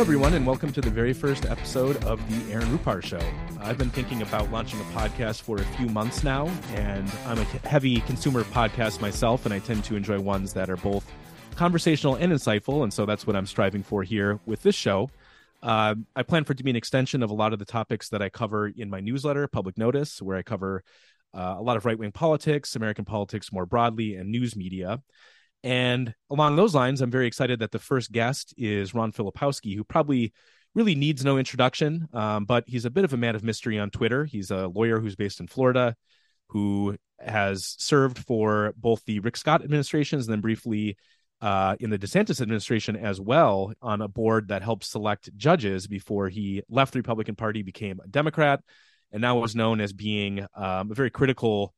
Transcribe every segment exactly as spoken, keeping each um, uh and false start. Hello, everyone, and welcome to the very first episode of the Aaron Rupar Show. I've been thinking about launching a podcast for a few months now, and I'm a heavy consumer of podcasts myself, and I tend to enjoy ones that are both conversational and insightful, and so that's what I'm striving for here with this show. Uh, I plan for it to be an extension of a lot of the topics that I cover in my newsletter, Public Notice, where I cover uh, a lot of right-wing politics, American politics more broadly, and news media. And along those lines, I'm very excited that the first guest is Ron Filipkowski, who probably really needs no introduction, um, but he's a bit of a man of mystery on Twitter. He's a lawyer who's based in Florida, who has served for both the Rick Scott administrations and then briefly uh, in the DeSantis administration as well, on a board that helped select judges before he left the Republican Party, became a Democrat, and now was known as being um, a very critical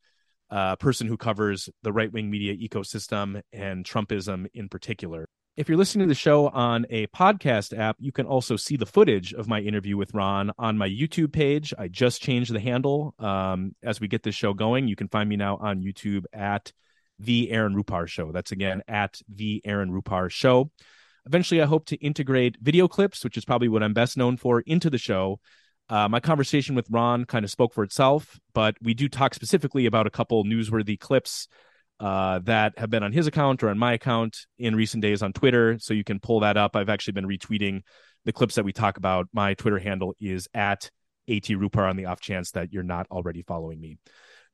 Uh, person who covers the right-wing media ecosystem and Trumpism in particular. If you're listening to the show on a podcast app, you can also see the footage of my interview with Ron on my YouTube page. I just changed the handle um, as we get this show going. You can find me now on YouTube at The Aaron Rupar Show. That's again at The Aaron Rupar Show. Eventually, I hope to integrate video clips, which is probably what I'm best known for, into the show. Uh, my conversation with Ron kind of spoke for itself, but we do talk specifically about a couple newsworthy clips uh, that have been on his account or on my account in recent days on Twitter. So you can pull that up. I've actually been retweeting the clips that we talk about. My Twitter handle is at A T Rupar on the off chance that you're not already following me.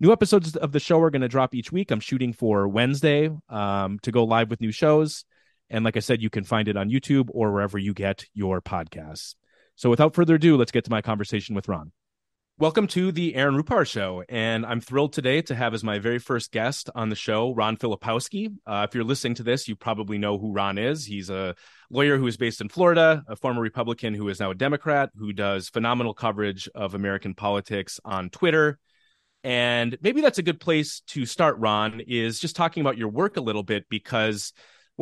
New episodes of the show are going to drop each week. I'm shooting for Wednesday um, to go live with new shows. And like I said, you can find it on YouTube or wherever you get your podcasts. So without further ado, let's get to my conversation with Ron. Welcome to the Aaron Rupar Show, and I'm thrilled today to have as my very first guest on the show, Ron Filipkowski. Uh, if you're listening to this, you probably know who Ron is. He's a lawyer who is based in Florida, a former Republican who is now a Democrat, who does phenomenal coverage of American politics on Twitter. And maybe that's a good place to start, Ron, is just talking about your work a little bit, because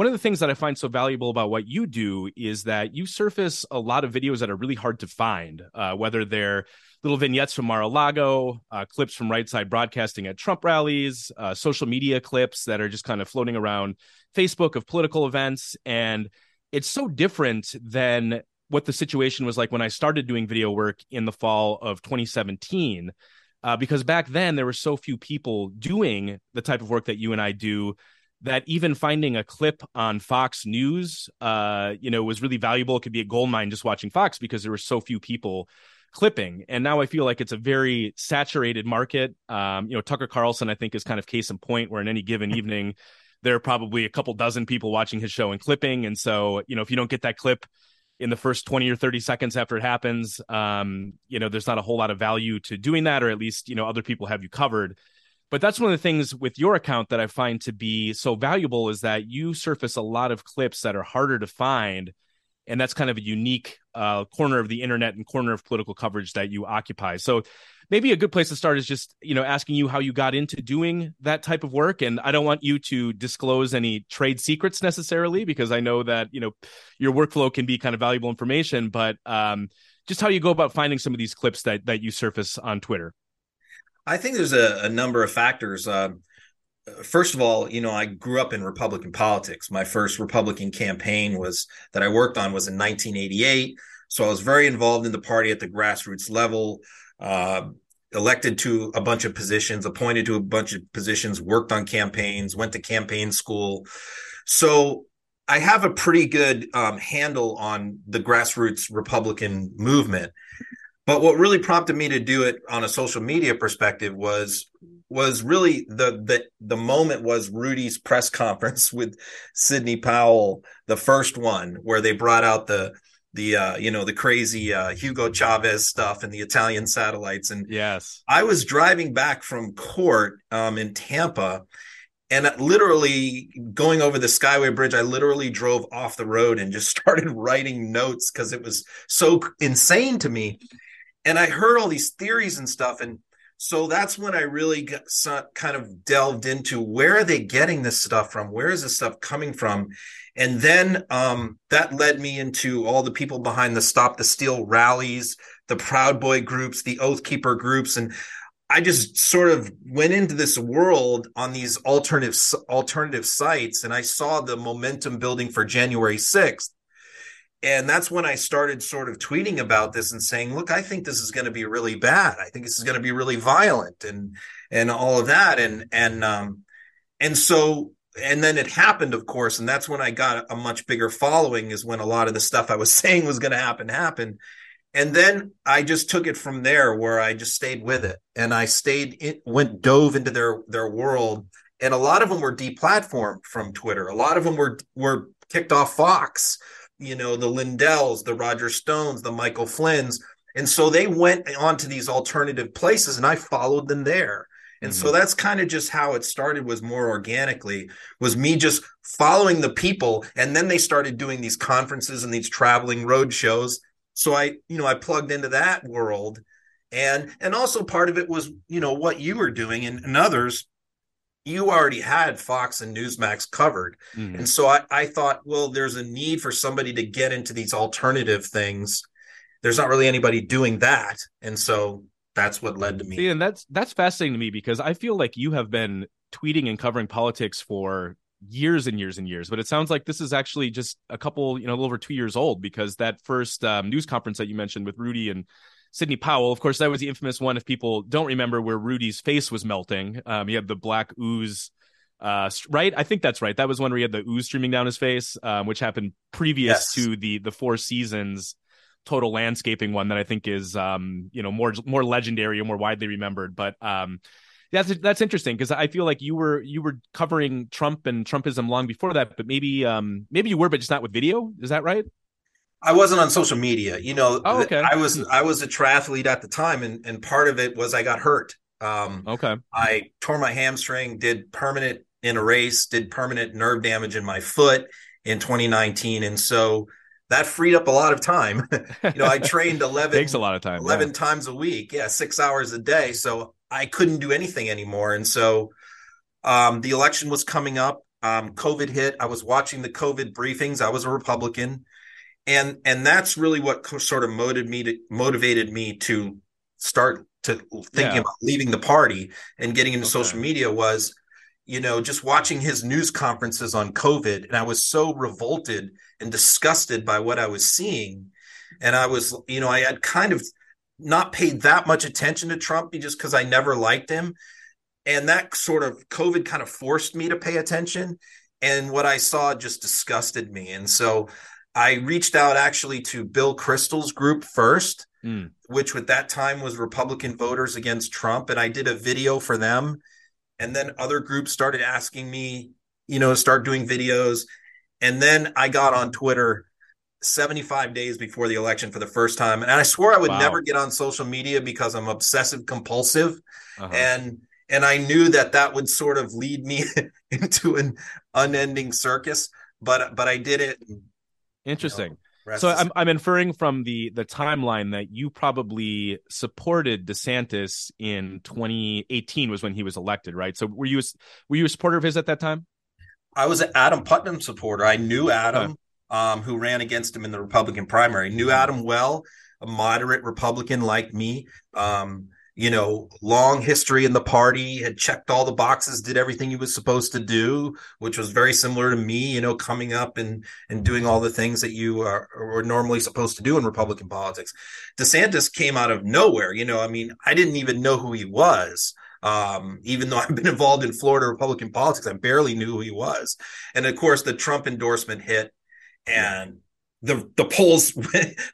one of the things that I find so valuable about what you do is that you surface a lot of videos that are really hard to find, uh, whether they're little vignettes from Mar-a-Lago, uh, clips from right-side broadcasting at Trump rallies, uh, social media clips that are just kind of floating around Facebook of political events. And it's so different than what the situation was like when I started doing video work in the fall of twenty seventeen, uh, because back then there were so few people doing the type of work that you and I do, that even finding a clip on Fox News, uh, you know, was really valuable. It could be a goldmine just watching Fox because there were so few people clipping. And now I feel like it's a very saturated market. Um, you know, Tucker Carlson, I think, is kind of case in point, where in any given evening, there are probably a couple dozen people watching his show and clipping. And so, you know, if you don't get that clip in the first twenty or thirty seconds after it happens, um, you know, there's not a whole lot of value to doing that, or at least, you know, other people have you covered. But that's one of the things with your account that I find to be so valuable, is that you surface a lot of clips that are harder to find. And that's kind of a unique uh, corner of the internet and corner of political coverage that you occupy. So maybe a good place to start is just, you know, asking you how you got into doing that type of work. And I don't want you to disclose any trade secrets necessarily, because I know that, you know, your workflow can be kind of valuable information, but um, just how you go about finding some of these clips that that you surface on Twitter. I think there's a, a number of factors. Uh, first of all, you know, I grew up in Republican politics. My first Republican campaign was that I worked on was in nineteen eighty-eight. So I was very involved in the party at the grassroots level, uh, elected to a bunch of positions, appointed to a bunch of positions, worked on campaigns, went to campaign school. So I have a pretty good um, handle on the grassroots Republican movement. But what really prompted me to do it on a social media perspective was was really the the the moment was Rudy's press conference with Sidney Powell, the first one where they brought out the the uh, you know the crazy uh, Hugo Chavez stuff and the Italian satellites. And yes, I was driving back from court um, in Tampa, and literally going over the Skyway Bridge, I literally drove off the road and just started writing notes because it was so insane to me. And I heard all these theories and stuff. And so that's when I really got kind of delved into, where are they getting this stuff from? Where is this stuff coming from? And then um, that led me into all the people behind the Stop the Steal rallies, the Proud Boy groups, the Oathkeeper groups. And I just sort of went into this world on these alternative, alternative sites. And I saw the momentum building for January sixth. And that's when I started sort of tweeting about this and saying, look, I think this is going to be really bad. I think this is going to be really violent and and all of that. And and um, and so and then it happened, of course. And that's when I got a much bigger following, is when a lot of the stuff I was saying was going to happen happened. And then I just took it from there, where I just stayed with it. And I stayed it went dove into their their world. And a lot of them were deplatformed from Twitter. A lot of them were were kicked off Fox. You know, the Lindells, the Roger Stones, the Michael Flynn's. And so they went on to these alternative places, and I followed them there. And mm-hmm. so that's kind of just how it started, was more organically, was me just following the people. And then they started doing these conferences and these traveling road shows. So I, you know, I plugged into that world. And, and also part of it was, you know, what you were doing and, and others. You already had Fox and Newsmax covered. Mm-hmm. And so I, I thought, well, there's a need for somebody to get into these alternative things. There's not really anybody doing that. And so that's what led to me. See, and that's that's fascinating to me, because I feel like you have been tweeting and covering politics for years and years and years. But it sounds like this is actually just a couple, you know, a little over two years old, because that first um, news conference that you mentioned with Rudy and Sidney Powell, of course, that was the infamous one, if people don't remember, where Rudy's face was melting. Um, he had the black ooze, uh, right? I think that's right. That was one where he had the ooze streaming down his face, um, which happened previous yes. to the the Four Seasons total landscaping one that I think is, um, you know, more more legendary and more widely remembered. But um, that's that's interesting, because I feel like you were you were covering Trump and Trumpism long before that, but maybe um, maybe you were, but just not with video. Is that right? I wasn't on social media, you know. Oh, okay. I was I was a triathlete at the time, and, and part of it was I got hurt. Um, okay, I tore my hamstring, did permanent in a race, did permanent nerve damage in my foot in twenty nineteen, and so that freed up a lot of time. You know, I trained eleven takes a lot of time, eleven yeah. times a week, yeah, six hours a day. So I couldn't do anything anymore, and so um, the election was coming up. Um, COVID hit. I was watching the COVID briefings. I was a Republican. And and that's really what co- sort of motivated me to motivated me to start to thinking yeah. about leaving the party and getting into okay. social media, was, you know, just watching his news conferences on COVID. And I was so revolted and disgusted by what I was seeing. And I was, you know, I had kind of not paid that much attention to Trump just because I never liked him. And that sort of COVID kind of forced me to pay attention. And what I saw just disgusted me. And so I reached out actually to Bill Kristol's group first, mm. which at that time was Republican Voters Against Trump. And I did a video for them. And then other groups started asking me, you know, start doing videos. And then I got on Twitter seventy-five days before the election for the first time. And I swore I would wow. never get on social media, because I'm obsessive compulsive. Uh-huh. And and I knew that that would sort of lead me into an unending circus. But but I did it. Interesting. No, so I'm I'm inferring from the the timeline that you probably supported DeSantis in twenty eighteen, was when he was elected, right? So were you were you a supporter of his at that time? I was an Adam Putnam supporter. I knew Adam, okay. um, who ran against him in the Republican primary. Knew Adam well, a moderate Republican like me. Um, you know, long history in the party, had checked all the boxes, did everything he was supposed to do, which was very similar to me, you know, coming up and, and doing all the things that you are, are normally supposed to do in Republican politics. DeSantis came out of nowhere. You know, I mean, I didn't even know who he was, um, even though I've been involved in Florida Republican politics. I barely knew who he was. And of course, the Trump endorsement hit, and the, the polls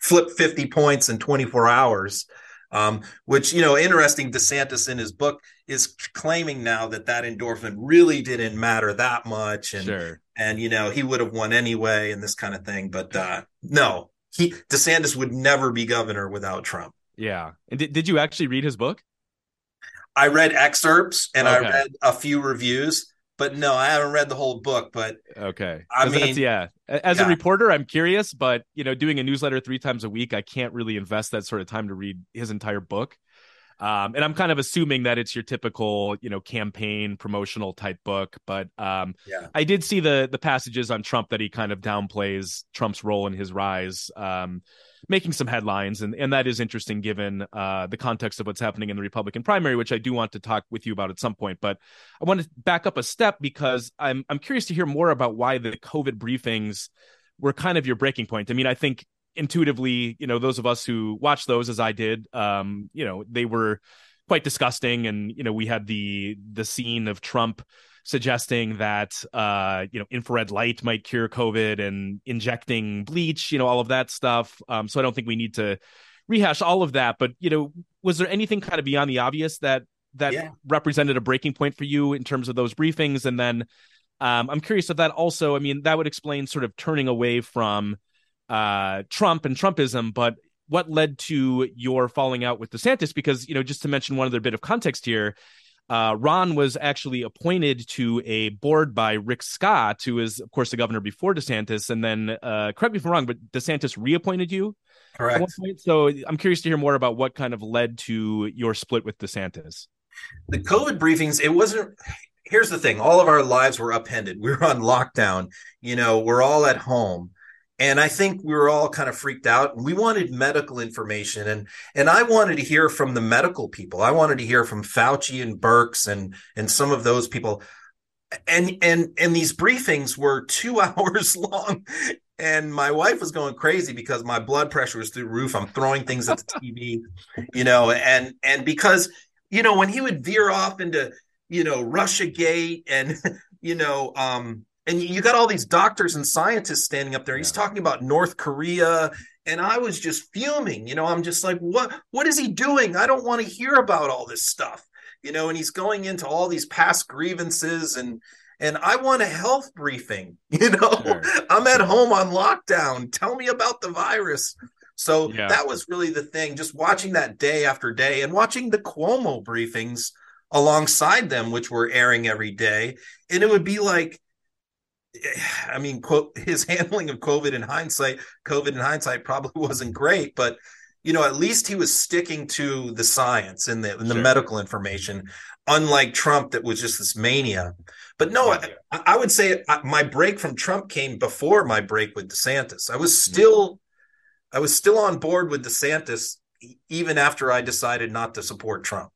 flipped fifty points in twenty-four hours. Um, which, you know, interesting, DeSantis in his book is claiming now that that endorsement really didn't matter that much. And, sure. and you know, he would have won anyway and this kind of thing. But uh, no, he DeSantis would never be governor without Trump. Yeah. And did, did you actually read his book? I read excerpts and okay. I read a few reviews. But no, I haven't read the whole book. But okay, I mean, yeah. As yeah. a reporter, I'm curious, but you know, doing a newsletter three times a week, I can't really invest that sort of time to read his entire book. Um, and I'm kind of assuming that it's your typical, you know, campaign promotional type book. But um, yeah. I did see the the passages on Trump that he kind of downplays Trump's role in his rise, um, making some headlines, and and that is interesting given uh, the context of what's happening in the Republican primary, which I do want to talk with you about at some point. But I want to back up a step, because I'm I'm curious to hear more about why the COVID briefings were kind of your breaking point. I mean, I think intuitively, you know, those of us who watched those, as I did, um, you know, they were quite disgusting. And, you know, we had the the scene of Trump suggesting that, uh, you know, infrared light might cure COVID and injecting bleach, you know, all of that stuff. Um, so I don't think we need to rehash all of that. But, you know, was there anything kind of beyond the obvious that that yeah. represented a breaking point for you in terms of those briefings? And then um, I'm curious if that also, I mean, that would explain sort of turning away from uh, Trump and Trumpism, but what led to your falling out with DeSantis? Because, you know, just to mention one other bit of context here, Uh, Ron was actually appointed to a board by Rick Scott, who is, of course, the governor before DeSantis. And then, uh, correct me if I'm wrong, but DeSantis reappointed you. Correct. At one point. So I'm curious to hear more about what kind of led to your split with DeSantis. The COVID briefings, it wasn't. Here's the thing. All of our lives were upended. We were on lockdown. You know, we're all at home. And I think we were all kind of freaked out. We wanted medical information. And and I wanted to hear from the medical people. I wanted to hear from Fauci and Birx and, and some of those people. And, and, and these briefings were two hours long. And my wife was going crazy because my blood pressure was through the roof. I'm throwing things at the T V, you know, and, and because, you know, when he would veer off into, you know, Russiagate and, you know, um, and you got all these doctors and scientists standing up there. He's yeah. talking about North Korea. And I was just fuming. You know, I'm just like, what, what is he doing? I don't want to hear about all this stuff, you know, and he's going into all these past grievances and, and I want a health briefing, you know, sure. I'm at home on lockdown. Tell me about the virus. So yeah. that was really the thing, just watching that day after day and watching the Cuomo briefings alongside them, which were airing every day. And it would be like, I mean, quote, his handling of COVID in hindsight, COVID in hindsight probably wasn't great, but, you know, at least he was sticking to the science and the, and the sure. medical information, unlike Trump, that was just this mania. But no, I, I would say my break from Trump came before my break with DeSantis. I was still, I was still on board with DeSantis, even after I decided not to support Trump.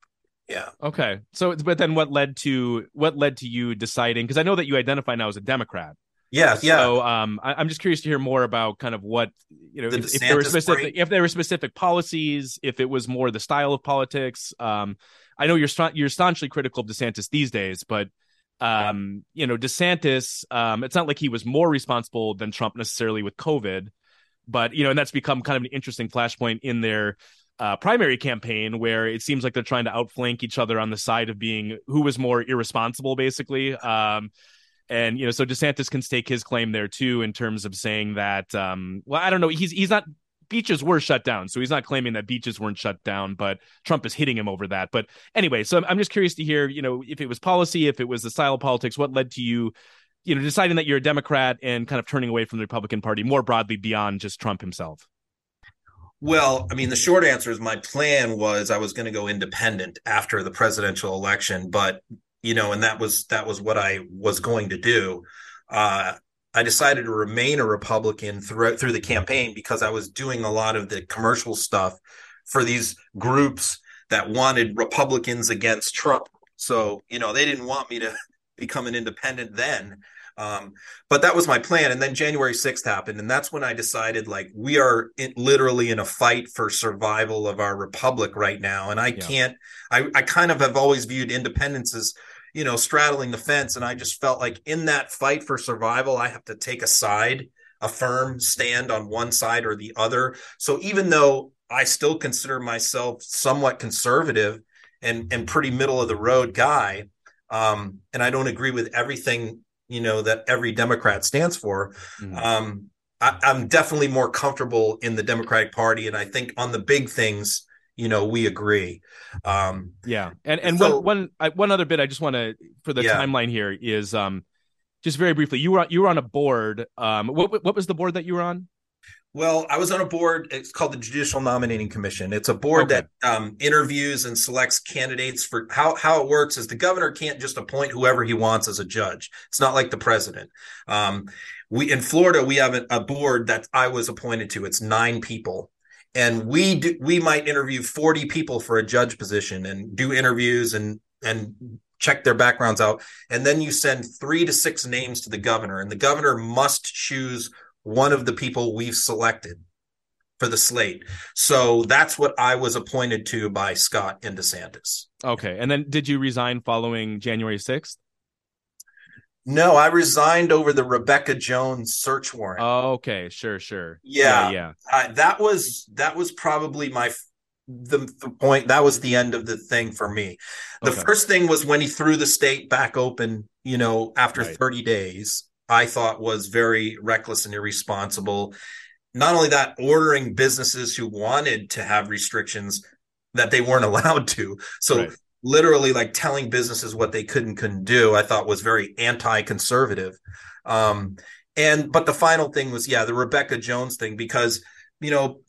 Yeah. OK, so but then what led to what led to you deciding, because I know that you identify now as a Democrat. Yeah. Yeah. So um, I, I'm just curious to hear more about kind of what, you know, the if, if, there were specific, if there were specific policies, if it was more the style of politics. Um, I know you're you're staunchly critical of DeSantis these days, but, um, yeah. you know, DeSantis, um, it's not like he was more responsible than Trump necessarily with COVID. But, you know, and that's become kind of an interesting flashpoint in their Uh, primary campaign, where it seems like they're trying to outflank each other on the side of being who was more irresponsible, basically. Um, and, you know, so DeSantis can stake his claim there, too, in terms of saying that, um, well, I don't know. He's he's not beaches were shut down, so he's not claiming that beaches weren't shut down. But Trump is hitting him over that. But anyway, so I'm, I'm just curious to hear, you know, if it was policy, if it was the style of politics, what led to you, you know, deciding that you're a Democrat and kind of turning away from the Republican Party more broadly beyond just Trump himself? Well, I mean, the short answer is my plan was I was going to go independent after the presidential election. But, you know, and that was that was what I was going to do. Uh, I decided to remain a Republican throughout through the campaign because I was doing a lot of the commercial stuff for these groups that wanted Republicans against Trump. So, you know, they didn't want me to become an independent then. Um, but that was my plan. And then January sixth happened. And that's when I decided, like, we are in, literally in a fight for survival of our republic right now. And I yeah. can't I, I kind of have always viewed independence as, you know, straddling the fence. And I just felt like in that fight for survival, I have to take a side, a firm stand on one side or the other. So even though I still consider myself somewhat conservative and, and pretty middle of the road guy, um, and I don't agree with everything, you know, that every Democrat stands for. Mm. Um, I, I'm definitely more comfortable in the Democratic Party. And I think on the big things, you know, we agree. Um, yeah. And and so, one, one, one other bit I just want to, for the yeah. timeline here is um, just very briefly, you were, you were on a board. Um, what, what was the board that you were on? Well, I was on a board. It's called the Judicial Nominating Commission. It's a board okay. that um, interviews and selects candidates for how, how it works is the governor can't just appoint whoever he wants as a judge. It's not like the president. Um, we in Florida, we have a, a board that I was appointed to. It's nine people. And we do, we might interview forty people for a judge position and do interviews and and check their backgrounds out. And then you send three to six names to the governor. And the governor must choose one of the people we've selected for the slate. So that's what I was appointed to by Scott and DeSantis. Okay. And then did you resign following January sixth? No, I resigned over the Rebecca Jones search warrant. Oh, okay. Sure, sure. Yeah. Yeah. yeah. I, that was, that was probably my, the, the point. That was the end of the thing for me. The okay. first thing was when he threw the state back open, you know, after right. thirty days, I thought was very reckless and irresponsible. Not only that, ordering businesses who wanted to have restrictions that they weren't allowed to. So right. literally like telling businesses what they could and couldn't do, I thought was very anti-conservative. Um, and but the final thing was, yeah, the Rebecca Jones thing, because, you know,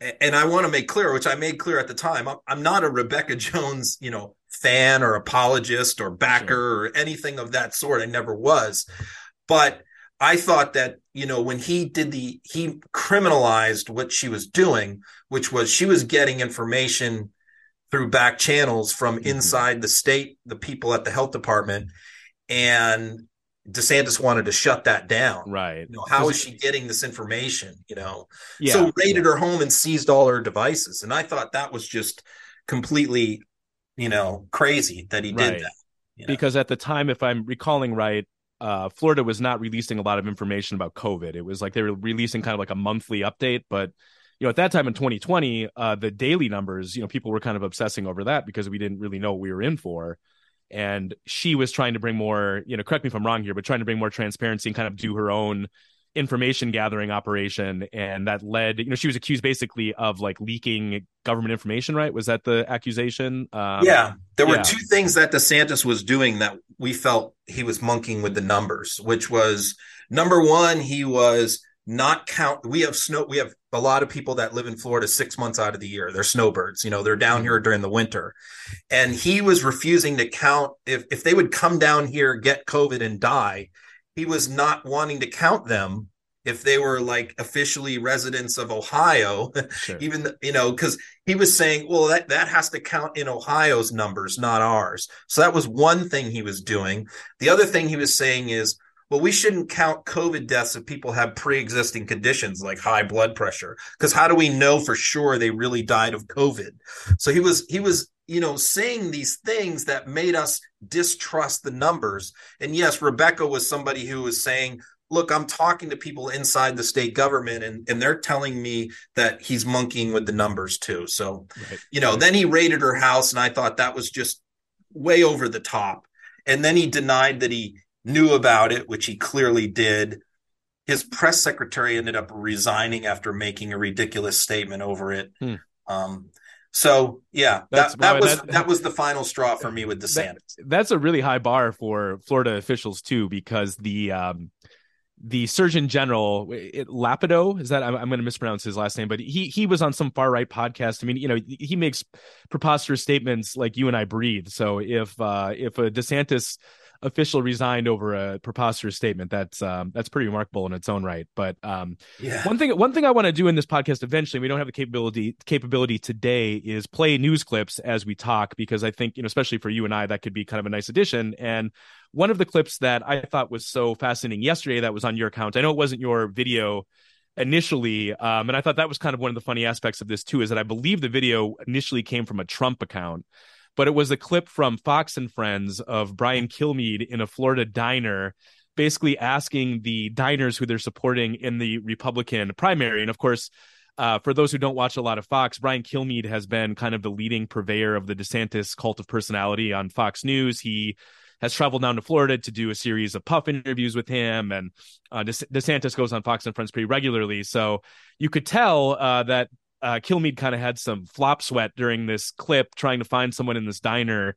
and I want to make clear, which I made clear at the time, I'm not a Rebecca Jones, you know, fan or apologist or backer sure. or anything of that sort. I never was. But I thought that, you know, when he did the, he criminalized what she was doing, which was she was getting information through back channels from mm-hmm. inside the state, the people at the health department, and DeSantis wanted to shut that down. Right. You know, how is she getting this information, you know? Yeah, so raided yeah. her home and seized all her devices. And I thought that was just completely, you know, crazy that he right. did that. You know? Because at the time, if I'm recalling right, Uh, Florida was not releasing a lot of information about COVID. It was like they were releasing kind of like a monthly update. But, you know, at that time in twenty twenty, uh, the daily numbers, you know, people were kind of obsessing over that because we didn't really know what we were in for. And she was trying to bring more, you know, correct me if I'm wrong here, but trying to bring more transparency and kind of do her own information gathering operation. And that led, you know, she was accused basically of like leaking government information, right? Was that the accusation? Um, yeah. There were yeah. two things that DeSantis was doing that we felt he was monkeying with the numbers, which was number one, he was not count. We have snow. We have a lot of people that live in Florida six months out of the year. They're snowbirds. You know, they're down here during the winter. And he was refusing to count. If, if they would come down here, get COVID and die, he was not wanting to count them if they were like officially residents of Ohio, sure. even, the, you know, because he was saying, well, that, that has to count in Ohio's numbers, not ours. So that was one thing he was doing. The other thing he was saying is, well, we shouldn't count COVID deaths if people have pre-existing conditions like high blood pressure, because how do we know for sure they really died of COVID? So he was he was, you know, saying these things that made us distrust the numbers. And yes, Rebecca was somebody who was saying, look, I'm talking to people inside the state government and, and they're telling me that he's monkeying with the numbers, too. So, right. you know, then he raided her house. And I thought that was just way over the top. And then he denied that he knew about it, which he clearly did. His press secretary ended up resigning after making a ridiculous statement over it. Hmm. Um, so, yeah, that's, that, that right, was that, that was the final straw for me with DeSantis. That, that's a really high bar for Florida officials, too, because the um, the Surgeon General, it, Lapido, is that I'm, I'm going to mispronounce his last name, but he he was on some far right podcast. I mean, you know, he makes preposterous statements like you and I breathe. So if uh, if a DeSantis official resigned over a preposterous statement, that's um that's pretty remarkable in its own right. But um yeah. one thing one thing I want to do in this podcast eventually, we don't have the capability capability today, is play news clips as we talk, because I think, you know, especially for you and I, that could be kind of a nice addition. And one of the clips that I thought was so fascinating yesterday that was on your account, I know it wasn't your video initially, um and I thought that was kind of one of the funny aspects of this too, is that I believe the video initially came from a Trump account, but it was a clip from Fox and Friends of Brian Kilmeade in a Florida diner, basically asking the diners who they're supporting in the Republican primary. And of course, uh, for those who don't watch a lot of Fox, Brian Kilmeade has been kind of the leading purveyor of the DeSantis cult of personality on Fox News. He has traveled down to Florida to do a series of Puff interviews with him. And uh, DeSantis goes on Fox and Friends pretty regularly. So you could tell uh, that Uh, Kilmeade kind of had some flop sweat during this clip trying to find someone in this diner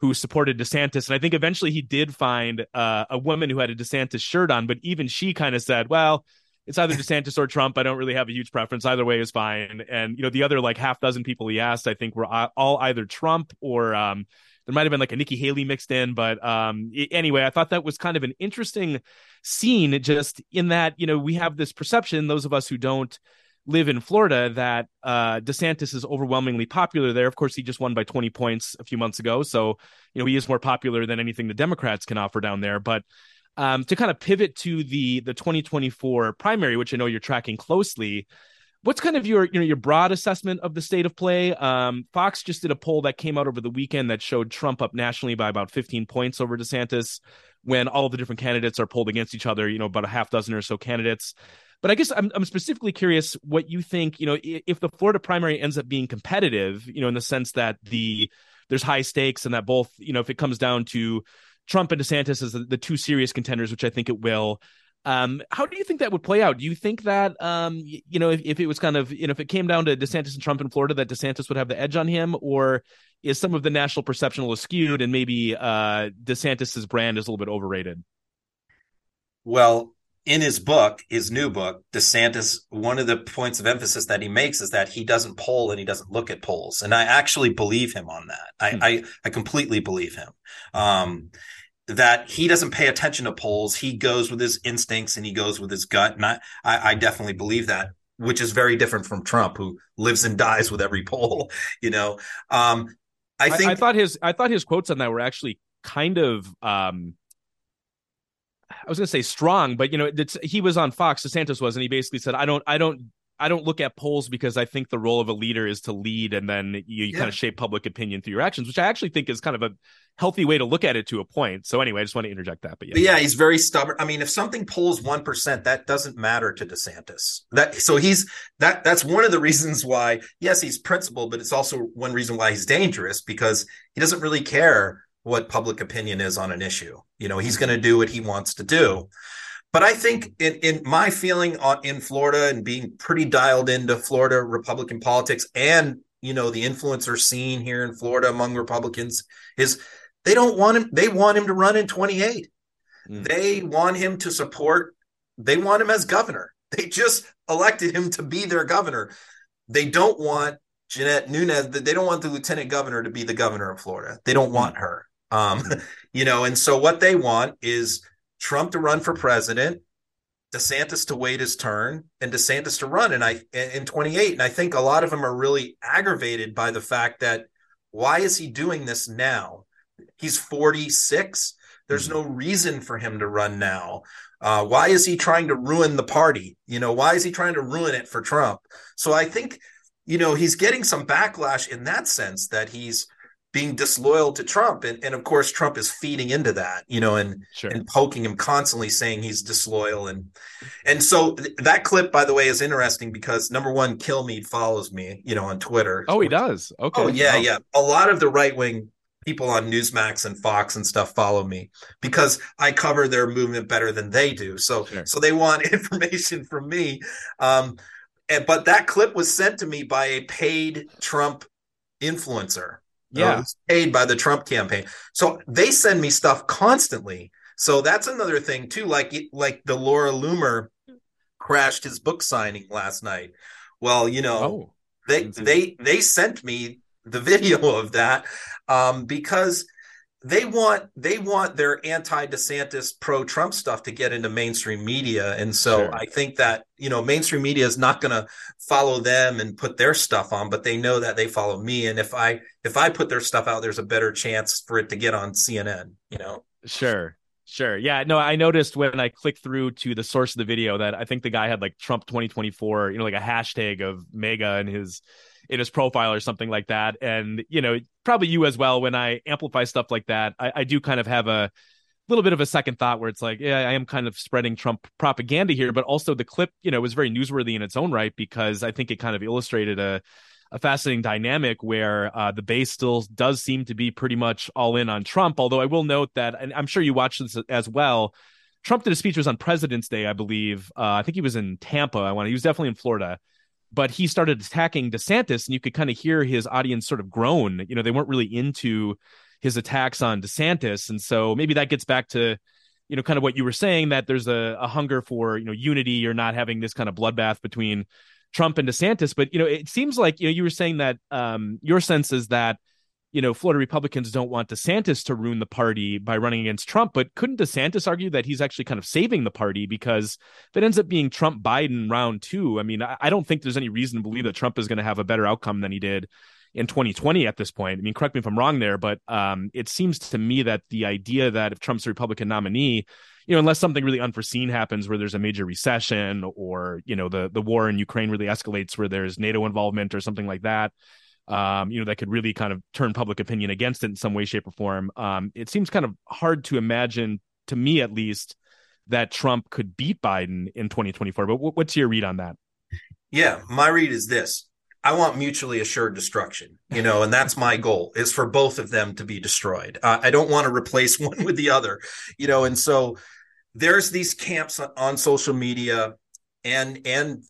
who supported DeSantis. And I think eventually he did find uh, a woman who had a DeSantis shirt on, but even she kind of said, well, it's either DeSantis or Trump. I don't really have a huge preference. Either way is fine. And, you know, the other like half dozen people he asked, I think were all either Trump or um, there might have been like a Nikki Haley mixed in. But um, anyway, I thought that was kind of an interesting scene, just in that, you know, we have this perception, those of us who don't live in Florida, that uh, DeSantis is overwhelmingly popular there. Of course, he just won by twenty points a few months ago. So, you know, he is more popular than anything the Democrats can offer down there. But um, to kind of pivot to the the twenty twenty-four primary, which I know you're tracking closely. What's kind of your, you know, your broad assessment of the state of play? Um, Fox just did a poll that came out over the weekend that showed Trump up nationally by about fifteen points over DeSantis when all the different candidates are polled against each other, you know, about a half dozen or so candidates. But I guess I'm, I'm specifically curious what you think, you know, if the Florida primary ends up being competitive, you know, in the sense that the there's high stakes and that both, you know, if it comes down to Trump and DeSantis as the, the two serious contenders, which I think it will. Um, how do you think that would play out? Do you think that, um, you know, if, if it was kind of, you know, if it came down to DeSantis and Trump in Florida, that DeSantis would have the edge on him? Or is some of the national perception skewed and maybe uh, DeSantis's brand is a little bit overrated? Well, in his book, his new book, DeSantis, one of the points of emphasis that he makes is that he doesn't poll and he doesn't look at polls. And I actually believe him on that. I, hmm. I, I completely believe him. Um that he doesn't pay attention to polls. He goes with his instincts and he goes with his gut. And I, I, I definitely believe that, which is very different from Trump, who lives and dies with every poll, you know? Um, I think I, I thought his, I thought his quotes on that were actually kind of, um, I was going to say strong, but you know, it's, he was on Fox, DeSantis was, and he basically said, I don't, I don't, I don't look at polls because I think the role of a leader is to lead, and then you, you yeah. kind of shape public opinion through your actions, which I actually think is kind of a healthy way to look at it to a point. So anyway, I just want to interject that. But yeah, but yeah he's very stubborn. I mean, if something polls one percent, that doesn't matter to DeSantis. That so he's that that's one of the reasons why, yes, he's principled, but it's also one reason why he's dangerous, because he doesn't really care what public opinion is on an issue. You know, he's going to do what he wants to do. But I think in, in my feeling on, in Florida and being pretty dialed into Florida Republican politics and, you know, the influencer scene here in Florida among Republicans is they don't want him. They want him to run in twenty-eight. Mm. They want him to support. They want him as governor. They just elected him to be their governor. They don't want Jeanette Nunez. They don't want the lieutenant governor to be the governor of Florida. They don't want her, um, you know, and so what they want is Trump to run for president, DeSantis to wait his turn, and DeSantis to run in I in twenty-eight. And I think a lot of them are really aggravated by the fact that why is he doing this now? He's forty-six. There's no reason for him to run now. Uh, why is he trying to ruin the party? You know, why is he trying to ruin it for Trump? So I think, you know, he's getting some backlash in that sense that he's being disloyal to Trump. And, and of course, Trump is feeding into that, you know, and, sure. and poking him constantly, saying he's disloyal. And and so th- that clip, by the way, is interesting because, number one, Kilmeade follows me, you know, on Twitter. Oh, he does. OK. Oh, yeah. Oh. Yeah. A lot of the right wing people on Newsmax and Fox and stuff follow me because I cover their movement better than they do. So sure. so they want information from me. Um, and, but that clip was sent to me by a paid Trump influencer. Yeah, paid by the Trump campaign. So they send me stuff constantly. So that's another thing, too. Like like the Laura Loomer crashed his book signing last night. Well, you know, oh, they indeed. they they sent me the video of that um, because they want they want their anti-DeSantis, pro-Trump stuff to get into mainstream media. And so sure. I think that, you know, mainstream media is not going to follow them and put their stuff on, but they know that they follow me. And if I if I put their stuff out, there's a better chance for it to get on C N N, you know? Sure. Sure. Yeah. No, I noticed when I clicked through to the source of the video that I think the guy had like Trump twenty twenty-four, you know, like a hashtag of mega in his in his profile or something like that. And, you know, probably you as well. When I amplify stuff like that, I, I do kind of have a little bit of a second thought where it's like, yeah, I am kind of spreading Trump propaganda here. But also the clip, you know, was very newsworthy in its own right, because I think it kind of illustrated a a fascinating dynamic where uh, the base still does seem to be pretty much all in on Trump. Although I will note that, and I'm sure you watched this as well, Trump did a speech, was on President's Day, I believe. Uh, I think he was in Tampa. I want to, he was definitely in Florida, but he started attacking DeSantis, and you could kind of hear his audience sort of groan. You know, they weren't really into his attacks on DeSantis. And so maybe that gets back to, you know, kind of what you were saying, that there's a, a hunger for, you know, unity. You're not having this kind of bloodbath between Trump and DeSantis. But, you know, it seems like, you know, you were saying that um, your sense is that, you know, Florida Republicans don't want DeSantis to ruin the party by running against Trump. But couldn't DeSantis argue that he's actually kind of saving the party? Because if it ends up being Trump Biden round two, I mean, I don't think there's any reason to believe that Trump is going to have a better outcome than he did in twenty twenty at this point. I mean, correct me if I'm wrong there, but um, it seems to me that the idea that if Trump's a Republican nominee, you know, unless something really unforeseen happens where there's a major recession or, you know, the, the war in Ukraine really escalates where there's NATO involvement or something like that, um, you know, that could really kind of turn public opinion against it in some way, shape or form. Um, it seems kind of hard to imagine, to me at least, that Trump could beat Biden in twenty twenty-four. But w- what's your read on that? Yeah, my read is this. I want mutually assured destruction, you know, and that's my goal, is for both of them to be destroyed. Uh, I don't want to replace one with the other, you know, and so there's these camps on social media, and and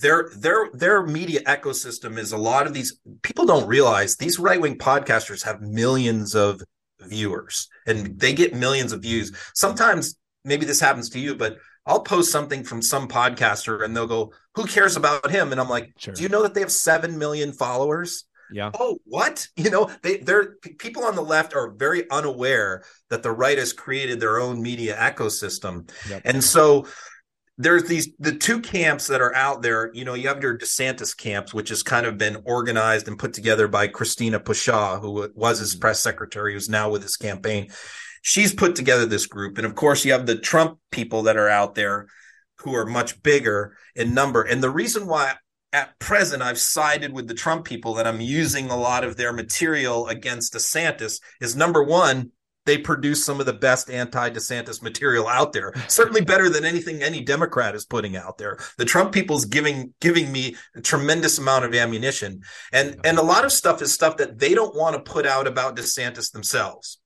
their their their media ecosystem is a lot of these people don't realize these right wing podcasters have millions of viewers and they get millions of views. Sometimes maybe this happens to you, but I'll post something from some podcaster and they'll go, who cares about him? And I'm like, sure. Do you know that they have seven million followers? Yeah. Oh, what? You know, they, they're people on the left are very unaware that the right has created their own media ecosystem. Yep. And so there's these the two camps that are out there. You know, you have your DeSantis camps, which has kind of been organized and put together by Christina Pushaw, who was his press secretary, who's now with his campaign. She's put together this group. And of course, you have the Trump people that are out there who are much bigger in number. And the reason why at present I've sided with the Trump people and I'm using a lot of their material against DeSantis is, number one, they produce some of the best anti-DeSantis material out there, certainly better than anything any Democrat is putting out there. The Trump people's giving giving me a tremendous amount of ammunition. And, and a lot of stuff is stuff that they don't want to put out about DeSantis themselves.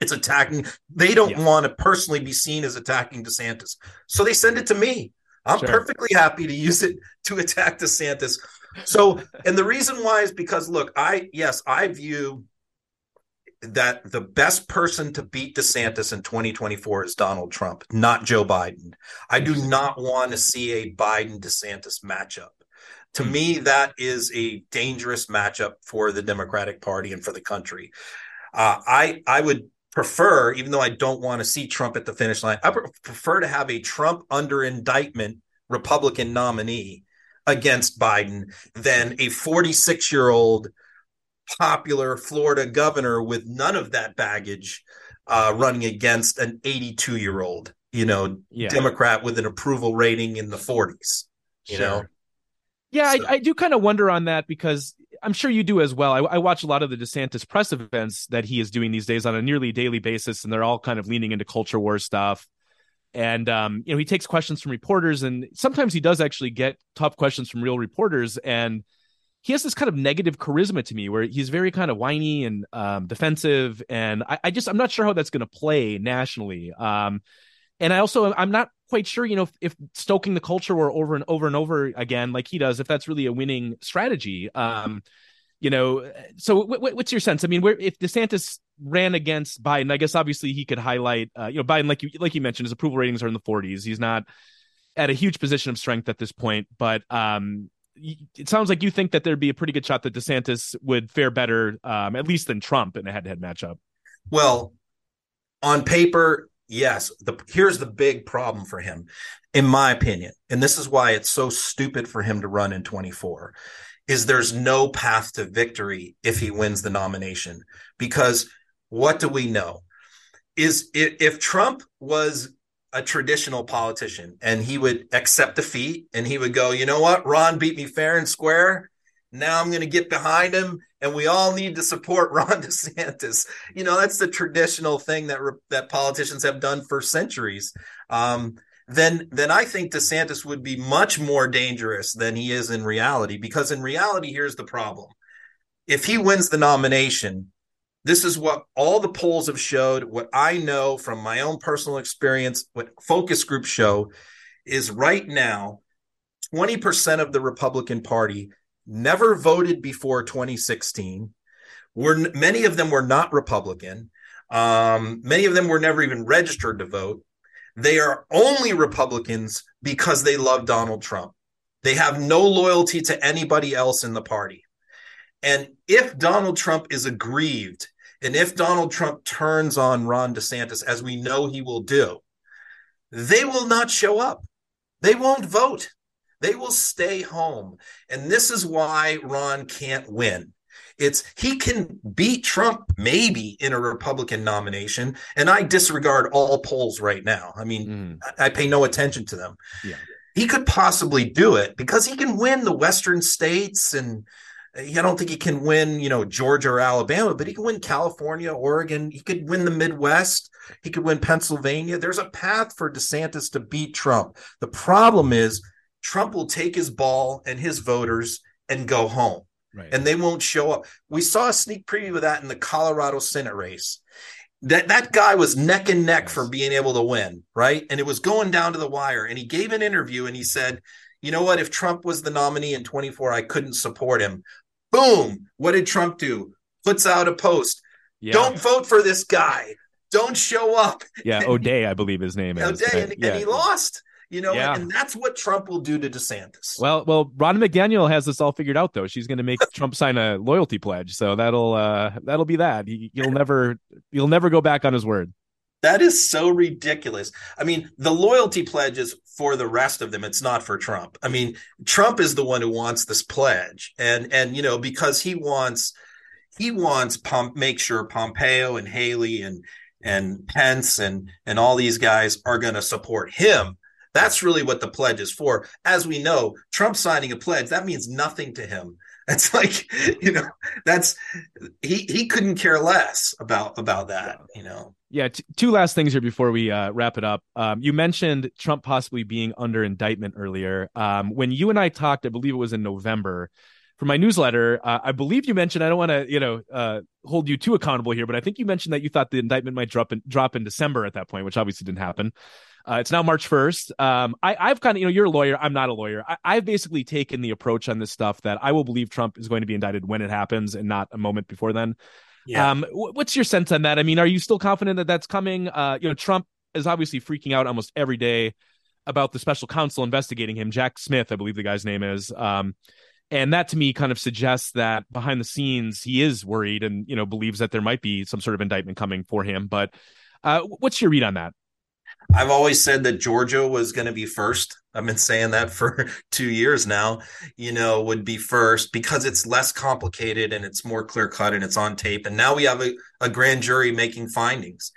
It's attacking. They don't yeah. want to personally be seen as attacking DeSantis. So they send it to me. I'm sure. perfectly happy to use it to attack DeSantis. So, and the reason why is because, look, I, yes, I view that the best person to beat DeSantis in twenty twenty-four is Donald Trump, not Joe Biden. I do not want to see a Biden-DeSantis matchup. To mm. me, that is a dangerous matchup for the Democratic Party and for the country. Uh, I, I would prefer, even though I don't want to see Trump at the finish line, I prefer to have a Trump under indictment Republican nominee against Biden than a forty-six-year-old popular Florida governor with none of that baggage uh, running against an eighty-two-year-old, you know, yeah. Democrat with an approval rating in the forties, you sure. know? Yeah, so. I, I do kind of wonder on that because I'm sure you do as well. I, I watch a lot of the DeSantis press events that he is doing these days on a nearly daily basis, and they're all kind of leaning into culture war stuff. And, um, you know, he takes questions from reporters, and sometimes he does actually get tough questions from real reporters. And he has this kind of negative charisma to me where he's very kind of whiny and um, defensive. And I, I just I'm not sure how that's going to play nationally. Um, and I also I'm not quite sure, you know, if, if stoking the culture war over and over and over again, like he does, if that's really a winning strategy, um, you know, so w- w- what's your sense? I mean, where if DeSantis ran against Biden, I guess, obviously he could highlight, uh, you know, Biden, like you like you mentioned, his approval ratings are in the forties. He's not at a huge position of strength at this point. But um, it sounds like you think that there'd be a pretty good shot that DeSantis would fare better, um, at least than Trump in a head to head matchup. Well, on paper, yes, the, here's the big problem for him, in my opinion, and this is why it's so stupid for him to run in twenty-four, is there's no path to victory if he wins the nomination. Because what do we know? Is if, if Trump was a traditional politician and he would accept defeat and he would go, you know what, Ron beat me fair and square. Now I'm going to get behind him, and we all need to support Ron DeSantis. You know, that's the traditional thing that that politicians have done for centuries. Um, then, then I think DeSantis would be much more dangerous than he is in reality, because in reality, here's the problem. If he wins the nomination, this is what all the polls have showed, what I know from my own personal experience, what focus groups show, is right now, twenty percent of the Republican Party never voted before twenty sixteen. Were many of them were not Republican. Um, many of them were never even registered to vote. They are only Republicans because they love Donald Trump. They have no loyalty to anybody else in the party. And if Donald Trump is aggrieved, and if Donald Trump turns on Ron DeSantis, as we know he will do, they will not show up. They won't vote. They will stay home. And this is why Ron can't win, It's he can beat Trump maybe in a Republican nomination. And I disregard all polls right now. I mean, mm. I, I pay no attention to them. Yeah. He could possibly do it because he can win the Western states. And I don't think he can win, you know, Georgia or Alabama, but he can win California, Oregon. He could win the Midwest. He could win Pennsylvania. There's a path for DeSantis to beat Trump. The problem is Trump will take his ball and his voters and go home. Right. And they won't show up. We saw a sneak preview of that in the Colorado Senate race. That that guy was neck and neck for being able to win, right? And it was going down to the wire. And he gave an interview and he said, you know what? If Trump was the nominee in twenty-four, I couldn't support him. Boom. What did Trump do? Puts out a post. Yeah. Don't vote for this guy. Don't show up. Yeah, O'Day, I believe his name O'Day, is. O'Day, and, yeah. and he lost. You know, yeah. and that's what Trump will do to DeSantis. Well, well, Ronna McDaniel has this all figured out, though. She's going to make Trump sign a loyalty pledge. So that'll uh, that'll be that. He, you'll never you'll never go back on his word. That is so ridiculous. I mean, the loyalty pledge is for the rest of them. It's not for Trump. I mean, Trump is the one who wants this pledge. And, and you know, because he wants he wants Pom- make sure Pompeo and Haley and and Pence and and all these guys are going to support him. That's really what the pledge is for. As we know, Trump signing a pledge, that means nothing to him. It's like, you know, that's he he couldn't care less about about that, you know. Yeah. T- two last things here before we uh, wrap it up. Um, you mentioned Trump possibly being under indictment earlier. Um, when you and I talked, I believe it was in November for my newsletter. Uh, I believe you mentioned, I don't want to, you know, uh, hold you too accountable here, but I think you mentioned that you thought the indictment might drop in, drop in December at that point, which obviously didn't happen. Uh, it's now March first. Um, I, I've kind of, you know, you're a lawyer. I'm not a lawyer. I, I've basically taken the approach on this stuff that I will believe Trump is going to be indicted when it happens and not a moment before then. Yeah. Um, w- what's your sense on that? I mean, are you still confident that that's coming? Uh, you know, Trump is obviously freaking out almost every day about the special counsel investigating him. Jack Smith, I believe the guy's name is. Um, and that to me kind of suggests that behind the scenes, he is worried and, you know, believes that there might be some sort of indictment coming for him. But uh, what's your read on that? I've always said that Georgia was going to be first. I've been saying that for two years now, you know, would be first because it's less complicated and it's more clear cut and it's on tape. And now we have a, a grand jury making findings.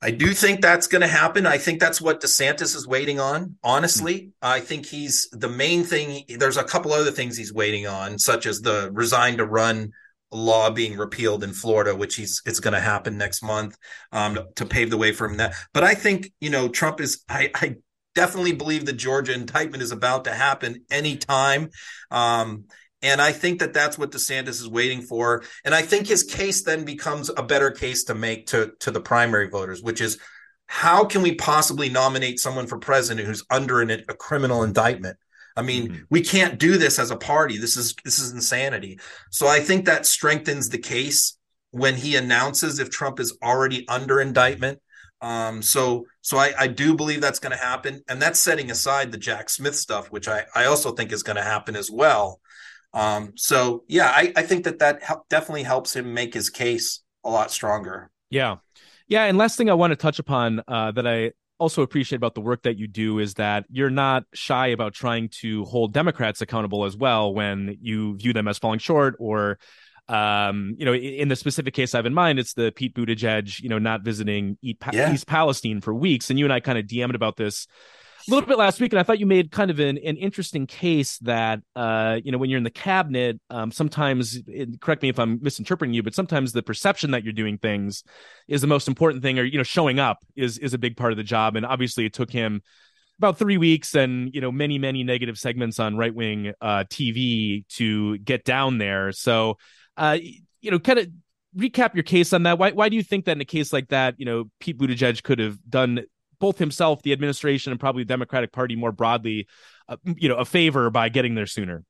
I do think that's going to happen. I think that's what DeSantis is waiting on. Honestly, mm-hmm. I think he's the main thing. There's a couple other things he's waiting on, such as the resign to run law being repealed in Florida, which he's it's going to happen next month um, to, to pave the way for him. That, but I think you know Trump is. I, I definitely believe the Georgia indictment is about to happen anytime, um, and I think that that's what DeSantis is waiting for. And I think his case then becomes a better case to make to to the primary voters, which is how can we possibly nominate someone for president who's under an, a criminal indictment? I mean, mm-hmm. we can't do this as a party. This is this is insanity. So I think that strengthens the case when he announces if Trump is already under indictment. Um, so so I, I do believe that's going to happen. And that's setting aside the Jack Smith stuff, which I, I also think is going to happen as well. Um, so, yeah, I, I think that that help, definitely helps him make his case a lot stronger. Yeah. Yeah. And last thing I want to touch upon uh, that I also appreciate about the work that you do is that you're not shy about trying to hold Democrats accountable as well when you view them as falling short or, um, you know, in the specific case I have in mind, it's the Pete Buttigieg, you know, not visiting East Palestine for weeks. And you and I kind of D M'd about this a little bit last week. And I thought you made kind of an, an interesting case that, uh, you know, when you're in the cabinet, um, sometimes it, correct me if I'm misinterpreting you, but sometimes the perception that you're doing things is the most important thing or, you know, showing up is, is a big part of the job. And obviously it took him about three weeks and, you know, many, many negative segments on right wing uh, T V to get down there. So, uh, you know, kind of recap your case on that. Why, why do you think that in a case like that, you know, Pete Buttigieg could have done both himself, the administration, and probably the Democratic Party more broadly, uh, you know, a favor by getting there sooner?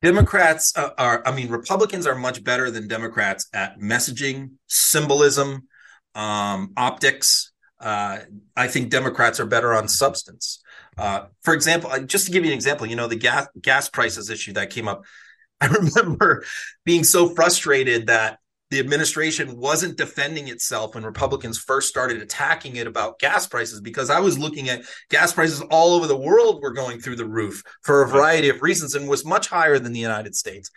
Democrats uh, are, I mean, Republicans are much better than Democrats at messaging, symbolism, um, optics. Uh, I think Democrats are better on substance. Uh, for example, just to give you an example, you know, the gas, gas prices issue that came up, I remember being so frustrated that the administration wasn't defending itself when Republicans first started attacking it about gas prices, because I was looking at gas prices all over the world were going through the roof for a variety of reasons and was much higher than the United States.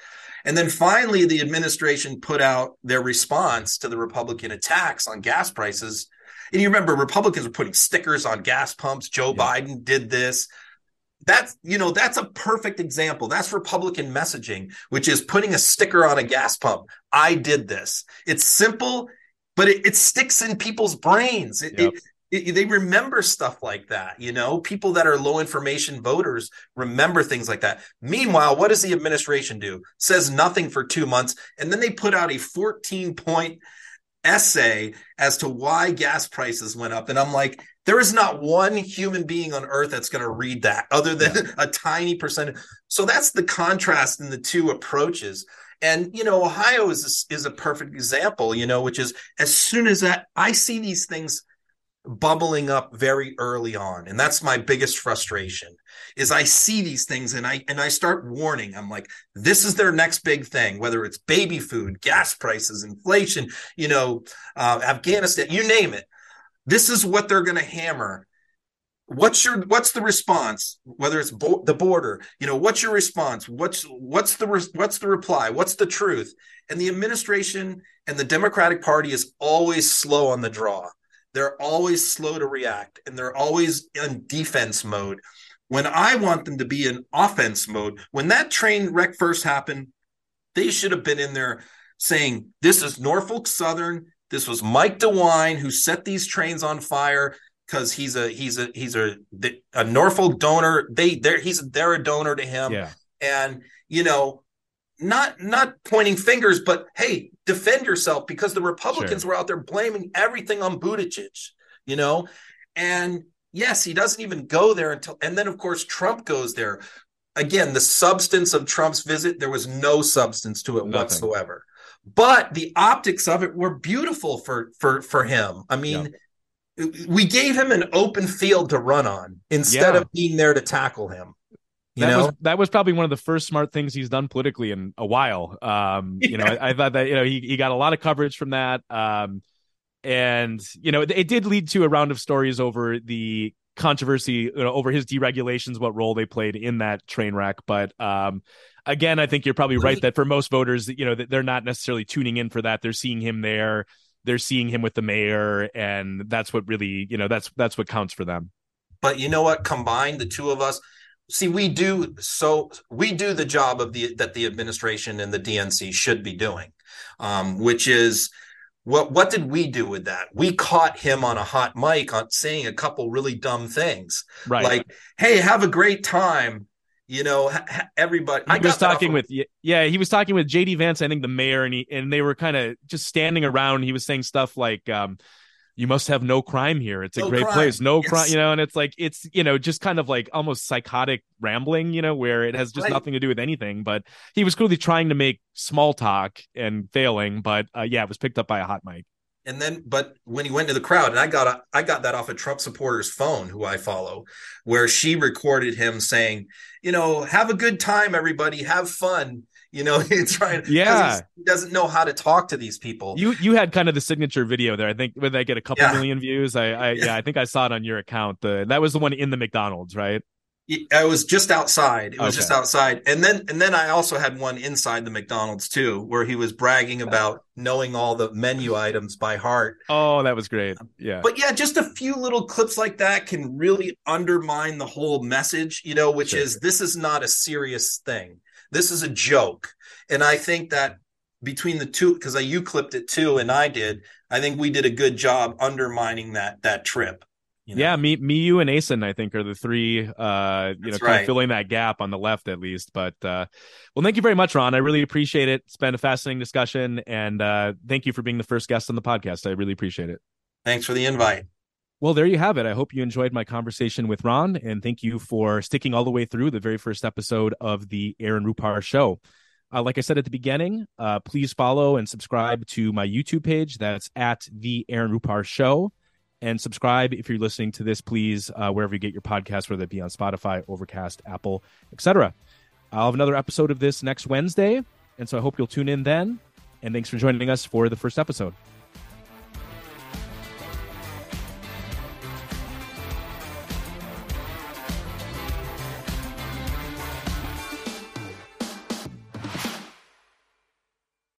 And then finally, the administration put out their response to the Republican attacks on gas prices. And you remember Republicans were putting stickers on gas pumps. Joe yeah. Biden did this. That's, you know, that's a perfect example. That's Republican messaging, which is putting a sticker on a gas pump. I did this. It's simple, but it, it sticks in people's brains. It, yep. it, it, they remember stuff like that. You know, people that are low information voters remember things like that. Meanwhile, what does the administration do? Says nothing for two months. And then they put out a fourteen point essay as to why gas prices went up. And I'm like, there is not one human being on earth that's going to read that other than yeah. a tiny percentage. So that's the contrast in the two approaches. And, you know, Ohio is a, is a perfect example, you know, which is as soon as that I see these things bubbling up very early on. And that's my biggest frustration is I see these things and I and I start warning. I'm like, this is their next big thing, whether it's baby food, gas prices, inflation, you know, uh, Afghanistan, you name it. This is what they're going to hammer. What's your what's the response, whether it's bo- the border, you know, what's your response? What's what's the re- what's the reply? What's the truth? And the administration and the Democratic Party is always slow on the draw. They're always slow to react, and they're always in defense mode when I want them to be in offense mode. When that train wreck first happened, they should have been in there saying, this is Norfolk Southern. This was Mike DeWine who set these trains on fire because he's a he's a he's a, a Norfolk donor. They they're he's they're a donor to him. Yeah. And, you know, not not pointing fingers, but, hey, defend yourself, because the Republicans sure. were out there blaming everything on Buttigieg, you know, and yes, he doesn't even go there until, and then of course Trump goes there. Again, the substance of Trump's visit, there was no substance to it Nothing. whatsoever, but the optics of it were beautiful for for for him. I mean, yeah. we gave him an open field to run on instead yeah. of being there to tackle him. You that know? was that was probably one of the first smart things he's done politically in a while. Um, you yeah. know, I, I thought that, you know, he, he got a lot of coverage from that. Um, and, you know, it, it did lead to a round of stories over the controversy, you know, over his deregulations, what role they played in that train wreck. But um, again, I think you're probably right that for most voters, you know, they're not necessarily tuning in for that. They're seeing him there. They're seeing him with the mayor. And that's what really, you know, that's that's what counts for them. But you know what? Combined, the two of us. See, we do so we do the job of the that the administration and the D N C should be doing, um, which is what what did we do with that? We caught him on a hot mic on saying a couple really dumb things, right? Like, "Hey, have a great time," you know. Ha- everybody, he I was talking with of- yeah, he was talking with J D Vance, I think the mayor, and he and they were kind of just standing around. He was saying stuff like, Um, you must have no crime here. It's a no great crime. place. No yes. crime, you know, and it's like, it's, you know, just kind of like almost psychotic rambling, you know, where it has just right. nothing to do with anything. But he was clearly trying to make small talk and failing. But uh, yeah, it was picked up by a hot mic. And then, but when he went to the crowd, and I got a, I got that off a Trump supporter's phone, who I follow, where she recorded him saying, you know, have a good time, everybody, have fun. You know, he's trying. Yeah, he doesn't know how to talk to these people. You you had kind of the signature video there. I think when I get a couple yeah. million views, I, I yeah. yeah, I think I saw it on your account. The that was the one in the McDonald's, right? I was just outside. It was okay. just outside, and then and then I also had one inside the McDonald's too, where he was bragging about knowing all the menu items by heart. Oh, that was great. Yeah, but yeah, just a few little clips like that can really undermine the whole message, you know, which sure. is this is not a serious thing. This is a joke. And I think that between the two, because you clipped it too, and I did, I think we did a good job undermining that that trip. You know? Yeah, me, me, you, and Asen, I think, are the three, uh, you That's know, kind right. of filling that gap on the left, at least. But, uh, well, thank you very much, Ron. I really appreciate it. It's been a fascinating discussion. And uh, thank you for being the first guest on the podcast. I really appreciate it. Thanks for the invite. Well, there you have it. I hope you enjoyed my conversation with Ron, and thank you for sticking all the way through the very first episode of the Aaron Rupar Show. Uh, like I said at the beginning, uh, please follow and subscribe to my YouTube page. That's at the Aaron Rupar Show. And subscribe if you're listening to this, please, uh, wherever you get your podcast, whether it be on Spotify, Overcast, Apple, et cetera. I'll have another episode of this next Wednesday, and so I hope you'll tune in then. and thanks for joining us for the first episode.